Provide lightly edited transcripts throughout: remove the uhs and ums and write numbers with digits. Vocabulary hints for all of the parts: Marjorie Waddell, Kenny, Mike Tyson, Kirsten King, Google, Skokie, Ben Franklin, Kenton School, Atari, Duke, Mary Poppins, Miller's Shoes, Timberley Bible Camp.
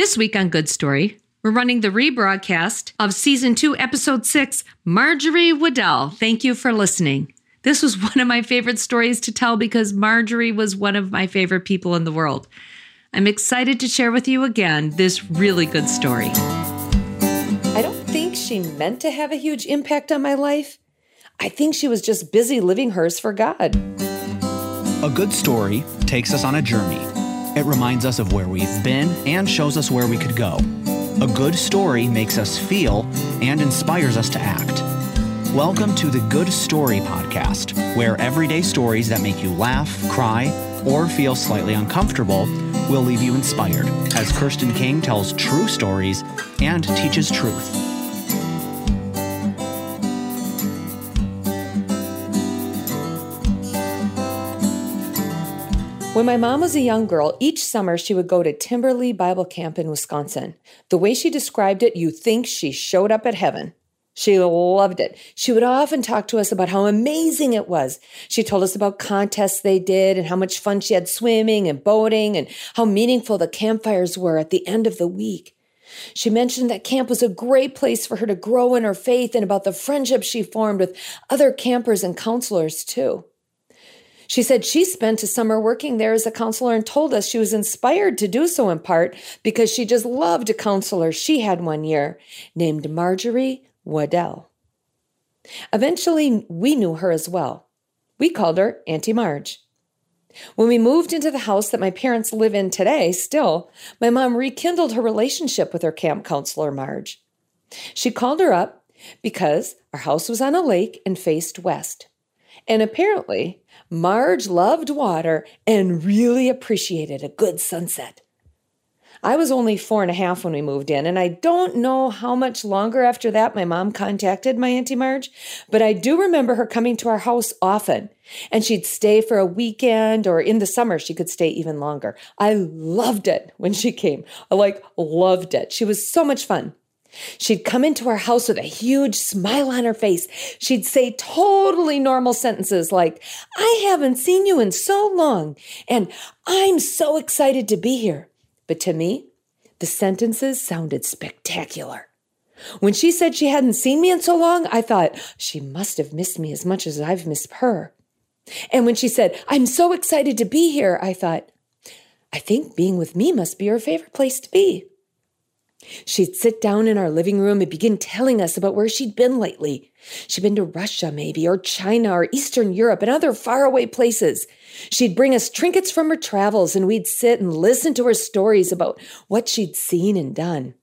This week on Good Story, we're running the rebroadcast of Season 2, Episode 6, Marjorie Waddell. Thank you for listening. This was one of my favorite stories to tell because Marjorie was one of my favorite people in the world. I'm excited to share with you again this really good story. I don't think she meant to have a huge impact on my life. I think she was just busy living hers for God. A good story takes us on a journey. It reminds us of where we've been and shows us where we could go. A good story makes us feel and inspires us to act. Welcome to the Good Story Podcast, where everyday stories that make you laugh, cry, or feel slightly uncomfortable will leave you inspired as Kirsten King tells true stories and teaches truth. When my mom was a young girl, each summer she would go to Timberley Bible Camp in Wisconsin. The way she described it, you'd think she showed up at heaven. She loved it. She would often talk to us about how amazing it was. She told us about contests they did and how much fun she had swimming and boating and how meaningful the campfires were at the end of the week. She mentioned that camp was a great place for her to grow in her faith and about the friendships she formed with other campers and counselors too. She said she spent a summer working there as a counselor and told us she was inspired to do so in part because she just loved a counselor she had one year named Marjorie Waddell. Eventually, we knew her as well. We called her Auntie Marge. When we moved into the house that my parents live in today, still, my mom rekindled her relationship with her camp counselor, Marge. She called her up because our house was on a lake and faced west. And apparently, Marge loved water and really appreciated a good sunset. I was only 4.5 when we moved in, and I don't know how much longer after that my mom contacted my Auntie Marge, but I do remember her coming to our house often, and she'd stay for a weekend, or in the summer she could stay even longer. I loved it when she came. I loved it. She was so much fun. She'd come into our house with a huge smile on her face. She'd say totally normal sentences like, "I haven't seen you in so long," and "I'm so excited to be here." But to me, the sentences sounded spectacular. When she said she hadn't seen me in so long, I thought, she must have missed me as much as I've missed her. And when she said, "I'm so excited to be here," I thought, I think being with me must be her favorite place to be. She'd sit down in our living room and begin telling us about where she'd been lately. She'd been to Russia, maybe, or China, or Eastern Europe, and other faraway places. She'd bring us trinkets from her travels, and we'd sit and listen to her stories about what she'd seen and done.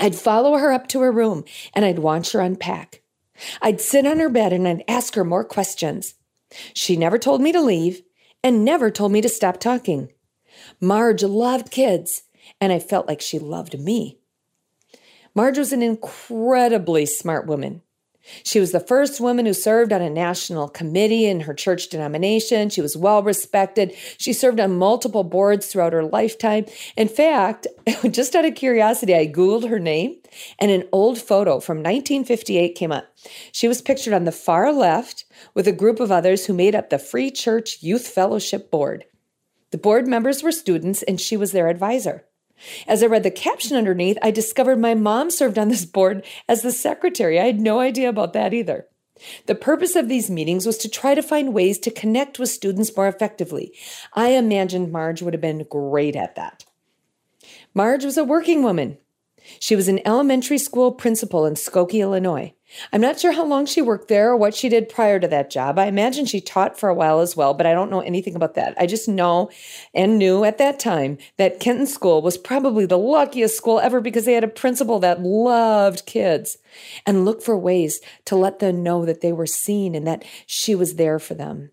I'd follow her up to her room, and I'd watch her unpack. I'd sit on her bed, and I'd ask her more questions. She never told me to leave, and never told me to stop talking. Marge loved kids, and I felt like she loved me. Marge was an incredibly smart woman. She was the first woman who served on a national committee in her church denomination. She was well respected. She served on multiple boards throughout her lifetime. In fact, just out of curiosity, I Googled her name, and an old photo from 1958 came up. She was pictured on the far left with a group of others who made up the Free Church Youth Fellowship Board. The board members were students, and she was their advisor. As I read the caption underneath, I discovered my mom served on this board as the secretary. I had no idea about that either. The purpose of these meetings was to try to find ways to connect with students more effectively. I imagined Marge would have been great at that. Marge was a working woman. She was an elementary school principal in Skokie, Illinois. I'm not sure how long she worked there or what she did prior to that job. I imagine she taught for a while as well, but I don't know anything about that. I just know and knew at that time that Kenton School was probably the luckiest school ever because they had a principal that loved kids and looked for ways to let them know that they were seen and that she was there for them.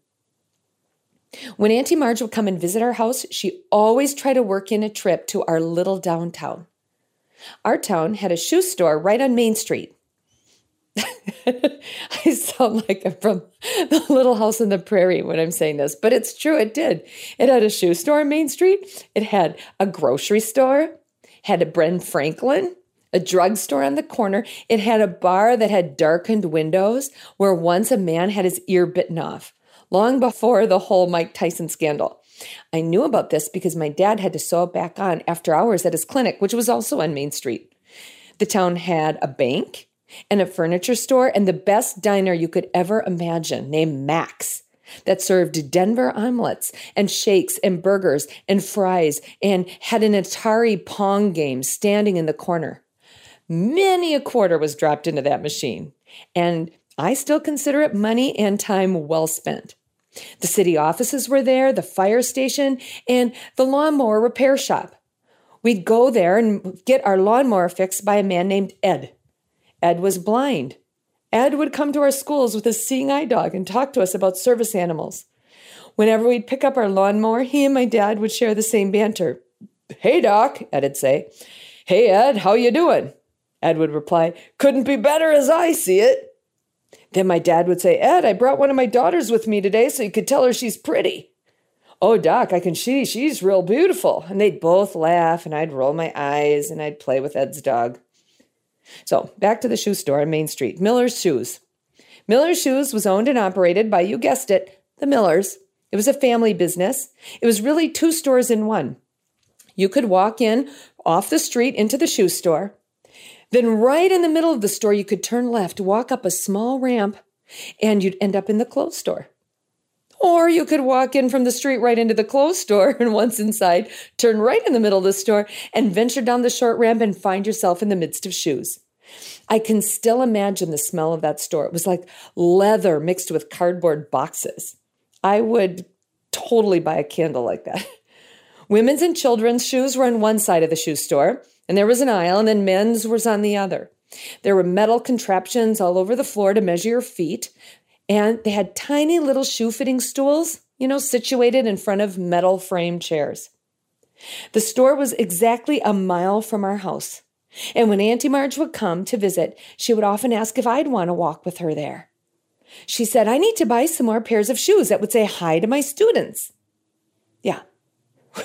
When Auntie Marge would come and visit our house, she always tried to work in a trip to our little downtown. Our town had a shoe store right on Main Street. I sound like I'm from the Little House on the Prairie when I'm saying this, but it's true, it did. It had a shoe store on Main Street. It had a grocery store, had a Ben Franklin, a drugstore on the corner. It had a bar that had darkened windows where once a man had his ear bitten off, long before the whole Mike Tyson scandal. I knew about this because my dad had to sew it back on after hours at his clinic, which was also on Main Street. The town had a bank and a furniture store and the best diner you could ever imagine, named Max, that served Denver omelets and shakes and burgers and fries and had an Atari Pong game standing in the corner. Many a quarter was dropped into that machine, and I still consider it money and time well spent. The city offices were there, the fire station, and the lawnmower repair shop. We'd go there and get our lawnmower fixed by a man named Ed. Ed was blind. Ed would come to our schools with his seeing eye dog and talk to us about service animals. Whenever we'd pick up our lawnmower, he and my dad would share the same banter. "Hey, Doc," Ed'd say. "Hey, Ed, how you doing?" Ed would reply, "Couldn't be better as I see it." Then my dad would say, "Ed, I brought one of my daughters with me today so you could tell her she's pretty." "Oh, Doc, I can see she's real beautiful." And they'd both laugh, and I'd roll my eyes, and I'd play with Ed's dog. So back to the shoe store on Main Street, Miller's Shoes. Miller's Shoes was owned and operated by, you guessed it, the Millers. It was a family business. It was really two stores in one. You could walk in off the street into the shoe store. Then right in the middle of the store, you could turn left, walk up a small ramp, and you'd end up in the clothes store. Or you could walk in from the street right into the clothes store, and once inside, turn right in the middle of the store and venture down the short ramp and find yourself in the midst of shoes. I can still imagine the smell of that store. It was like leather mixed with cardboard boxes. I would totally buy a candle like that. Women's and children's shoes were on one side of the shoe store, and there was an aisle, and then men's was on the other. There were metal contraptions all over the floor to measure your feet, and they had tiny little shoe-fitting stools, situated in front of metal-framed chairs. The store was exactly a mile from our house, and when Auntie Marge would come to visit, she would often ask if I'd want to walk with her there. She said, "I need to buy some more pairs of shoes that would say hi to my students." Yeah,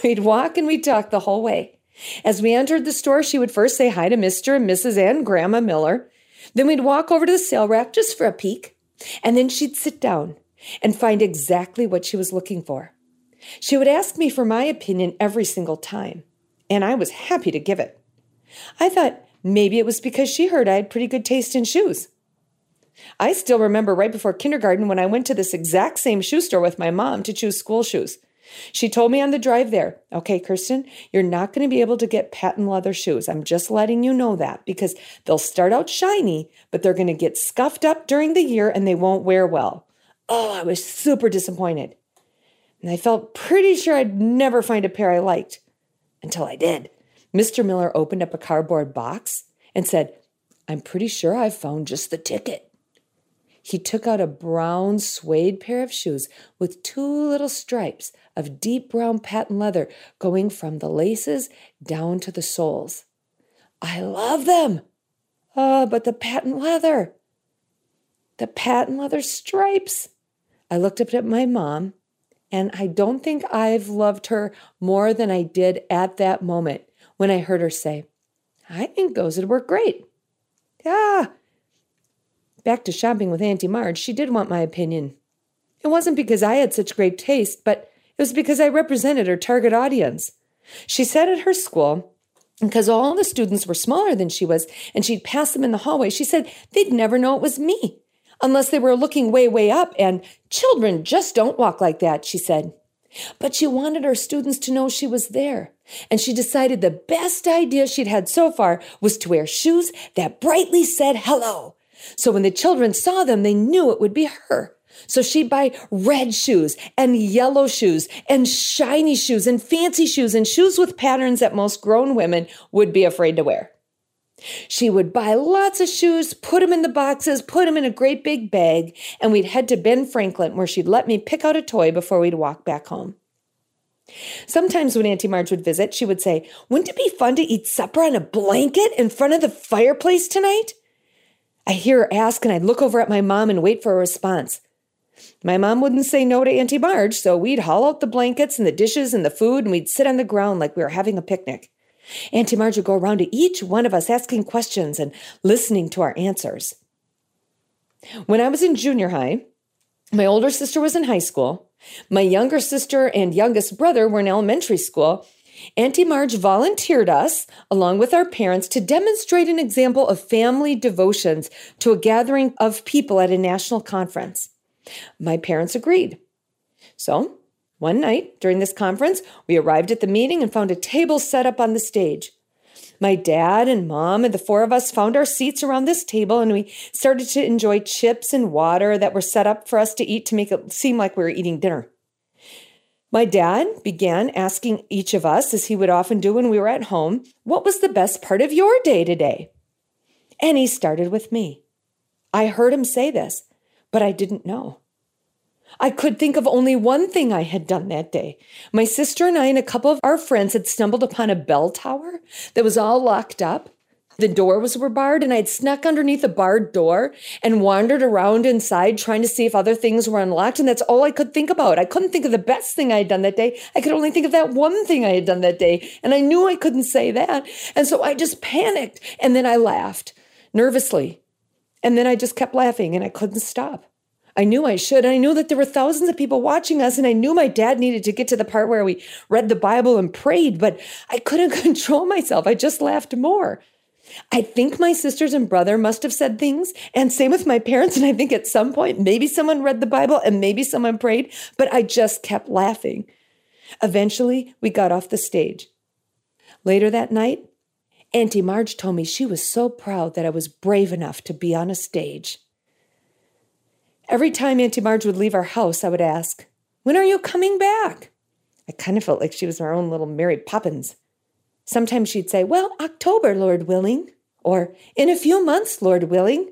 we'd walk and we'd talk the whole way. As we entered the store, she would first say hi to Mr. and Mrs. and Grandma Miller. Then we'd walk over to the sale rack just for a peek, and then she'd sit down and find exactly what she was looking for. She would ask me for my opinion every single time, and I was happy to give it. I thought maybe it was because she heard I had pretty good taste in shoes. I still remember right before kindergarten when I went to this exact same shoe store with my mom to choose school shoes. She told me on the drive there, "Okay, Kirsten, you're not going to be able to get patent leather shoes. I'm just letting you know that because they'll start out shiny, but they're going to get scuffed up during the year and they won't wear well." Oh, I was super disappointed. And I felt pretty sure I'd never find a pair I liked until I did. Mr. Miller opened up a cardboard box and said, "I'm pretty sure I've found just the ticket." He took out a brown suede pair of shoes with two little stripes of deep brown patent leather going from the laces down to the soles. I love them. Oh, but the patent leather stripes. I looked up at my mom, and I don't think I've loved her more than I did at that moment when I heard her say, "I think those would work great." Yeah. Back to shopping with Auntie Marge, she did want my opinion. It wasn't because I had such great taste, but it was because I represented her target audience. She said at her school, because all the students were smaller than she was, and she'd pass them in the hallway, she said they'd never know it was me, unless they were looking way, way up, and children just don't walk like that, she said. But she wanted her students to know she was there, and she decided the best idea she'd had so far was to wear shoes that brightly said hello. So when the children saw them, they knew it would be her. So she'd buy red shoes and yellow shoes and shiny shoes and fancy shoes and shoes with patterns that most grown women would be afraid to wear. She would buy lots of shoes, put them in the boxes, put them in a great big bag, and we'd head to Ben Franklin where she'd let me pick out a toy before we'd walk back home. Sometimes when Auntie Marge would visit, she would say, "Wouldn't it be fun to eat supper on a blanket in front of the fireplace tonight?" I hear her ask, and I'd look over at my mom and wait for a response. My mom wouldn't say no to Auntie Marge, so we'd haul out the blankets and the dishes and the food, and we'd sit on the ground like we were having a picnic. Auntie Marge would go around to each one of us asking questions and listening to our answers. When I was in junior high, my older sister was in high school, My younger sister and youngest brother were in elementary school. Auntie Marge volunteered us, along with our parents, to demonstrate an example of family devotions to a gathering of people at a national conference. My parents agreed. So, one night during this conference, we arrived at the meeting and found a table set up on the stage. My dad and mom and the four of us found our seats around this table, and we started to enjoy chips and water that were set up for us to eat to make it seem like we were eating dinner. My dad began asking each of us, as he would often do when we were at home, what was the best part of your day today? And he started with me. I heard him say this, but I didn't know. I could think of only one thing I had done that day. My sister and I and a couple of our friends had stumbled upon a bell tower that was all locked up. The doors were barred, and I'd snuck underneath a barred door and wandered around inside trying to see if other things were unlocked, and that's all I could think about. I couldn't think of the best thing I had done that day. I could only think of that one thing I had done that day, and I knew I couldn't say that, and so I just panicked, and then I laughed nervously, and then I just kept laughing, and I couldn't stop. I knew I should. I knew that there were thousands of people watching us, and I knew my dad needed to get to the part where we read the Bible and prayed, but I couldn't control myself. I just laughed more. I think my sisters and brother must have said things, and same with my parents, and I think at some point, maybe someone read the Bible and maybe someone prayed, but I just kept laughing. Eventually, we got off the stage. Later that night, Auntie Marge told me she was so proud that I was brave enough to be on a stage. Every time Auntie Marge would leave our house, I would ask, "When are you coming back?" I kind of felt like she was our own little Mary Poppins. Sometimes she'd say, "Well, October, Lord willing," or "In a few months, Lord willing,"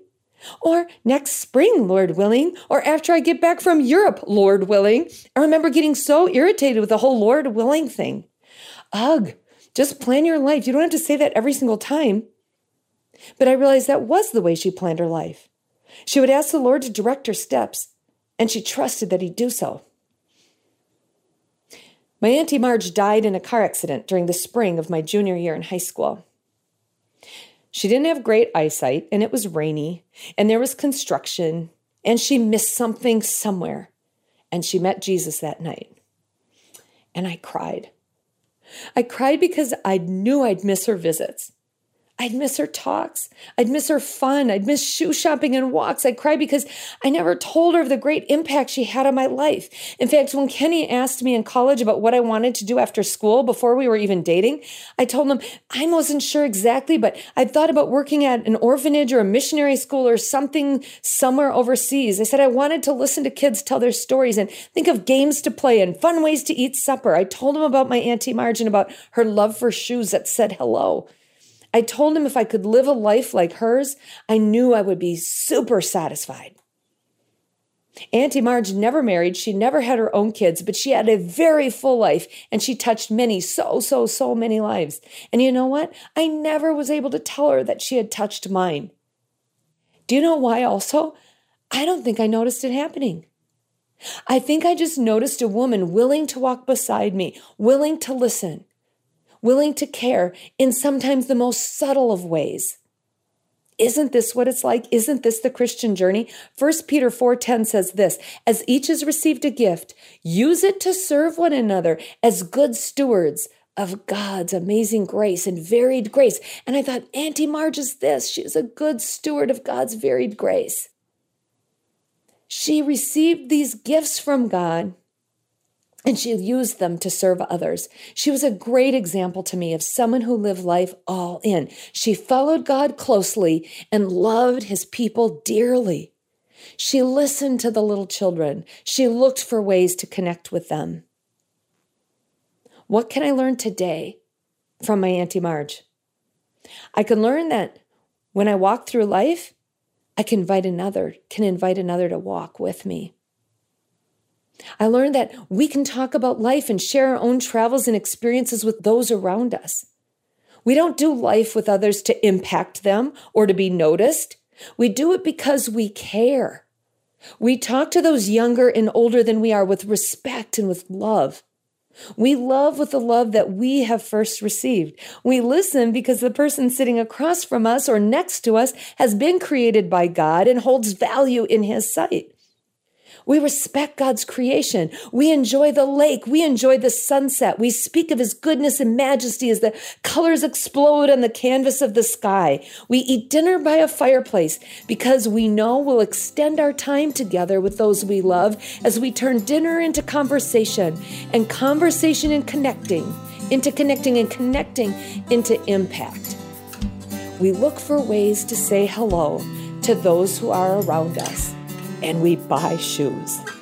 or "Next spring, Lord willing," or "After I get back from Europe, Lord willing." I remember getting so irritated with the whole Lord willing thing. Ugh, just plan your life. You don't have to say that every single time. But I realized that was the way she planned her life. She would ask the Lord to direct her steps, and she trusted that he'd do so. My Auntie Marge died in a car accident during the spring of my junior year in high school. She didn't have great eyesight, and it was rainy, and there was construction, and she missed something somewhere, and she met Jesus that night. And I cried. I cried because I knew I'd miss her visits. I'd miss her talks. I'd miss her fun. I'd miss shoe shopping and walks. I'd cry because I never told her of the great impact she had on my life. In fact, when Kenny asked me in college about what I wanted to do after school before we were even dating, I told him I wasn't sure exactly, but I thought about working at an orphanage or a missionary school or something somewhere overseas. I said I wanted to listen to kids tell their stories and think of games to play and fun ways to eat supper. I told him about my Auntie Marge and about her love for shoes that said hello. I told him if I could live a life like hers, I knew I would be super satisfied. Auntie Marge never married. She never had her own kids, but she had a very full life, and she touched many, so many lives. And you know what? I never was able to tell her that she had touched mine. Do you know why also? I don't think I noticed it happening. I think I just noticed a woman willing to walk beside me, willing to listen, willing to care in sometimes the most subtle of ways. Isn't this what it's like? Isn't this the Christian journey? 1 Peter 4:10 says this, "As each has received a gift, use it to serve one another as good stewards of God's amazing grace and varied grace." And I thought, Auntie Marge is this. She is a good steward of God's varied grace. She received these gifts from God, and she used them to serve others. She was a great example to me of someone who lived life all in. She followed God closely and loved his people dearly. She listened to the little children. She looked for ways to connect with them. What can I learn today from my Auntie Marge? I can learn that when I walk through life, I can invite another to walk with me. I learned that we can talk about life and share our own travels and experiences with those around us. We don't do life with others to impact them or to be noticed. We do it because we care. We talk to those younger and older than we are with respect and with love. We love with the love that we have first received. We listen because the person sitting across from us or next to us has been created by God and holds value in his sight. We respect God's creation. We enjoy the lake. We enjoy the sunset. We speak of his goodness and majesty as the colors explode on the canvas of the sky. We eat dinner by a fireplace because we know we'll extend our time together with those we love as we turn dinner into conversation, and conversation and connecting, into connecting and connecting into impact. We look for ways to say hello to those who are around us, and we buy shoes.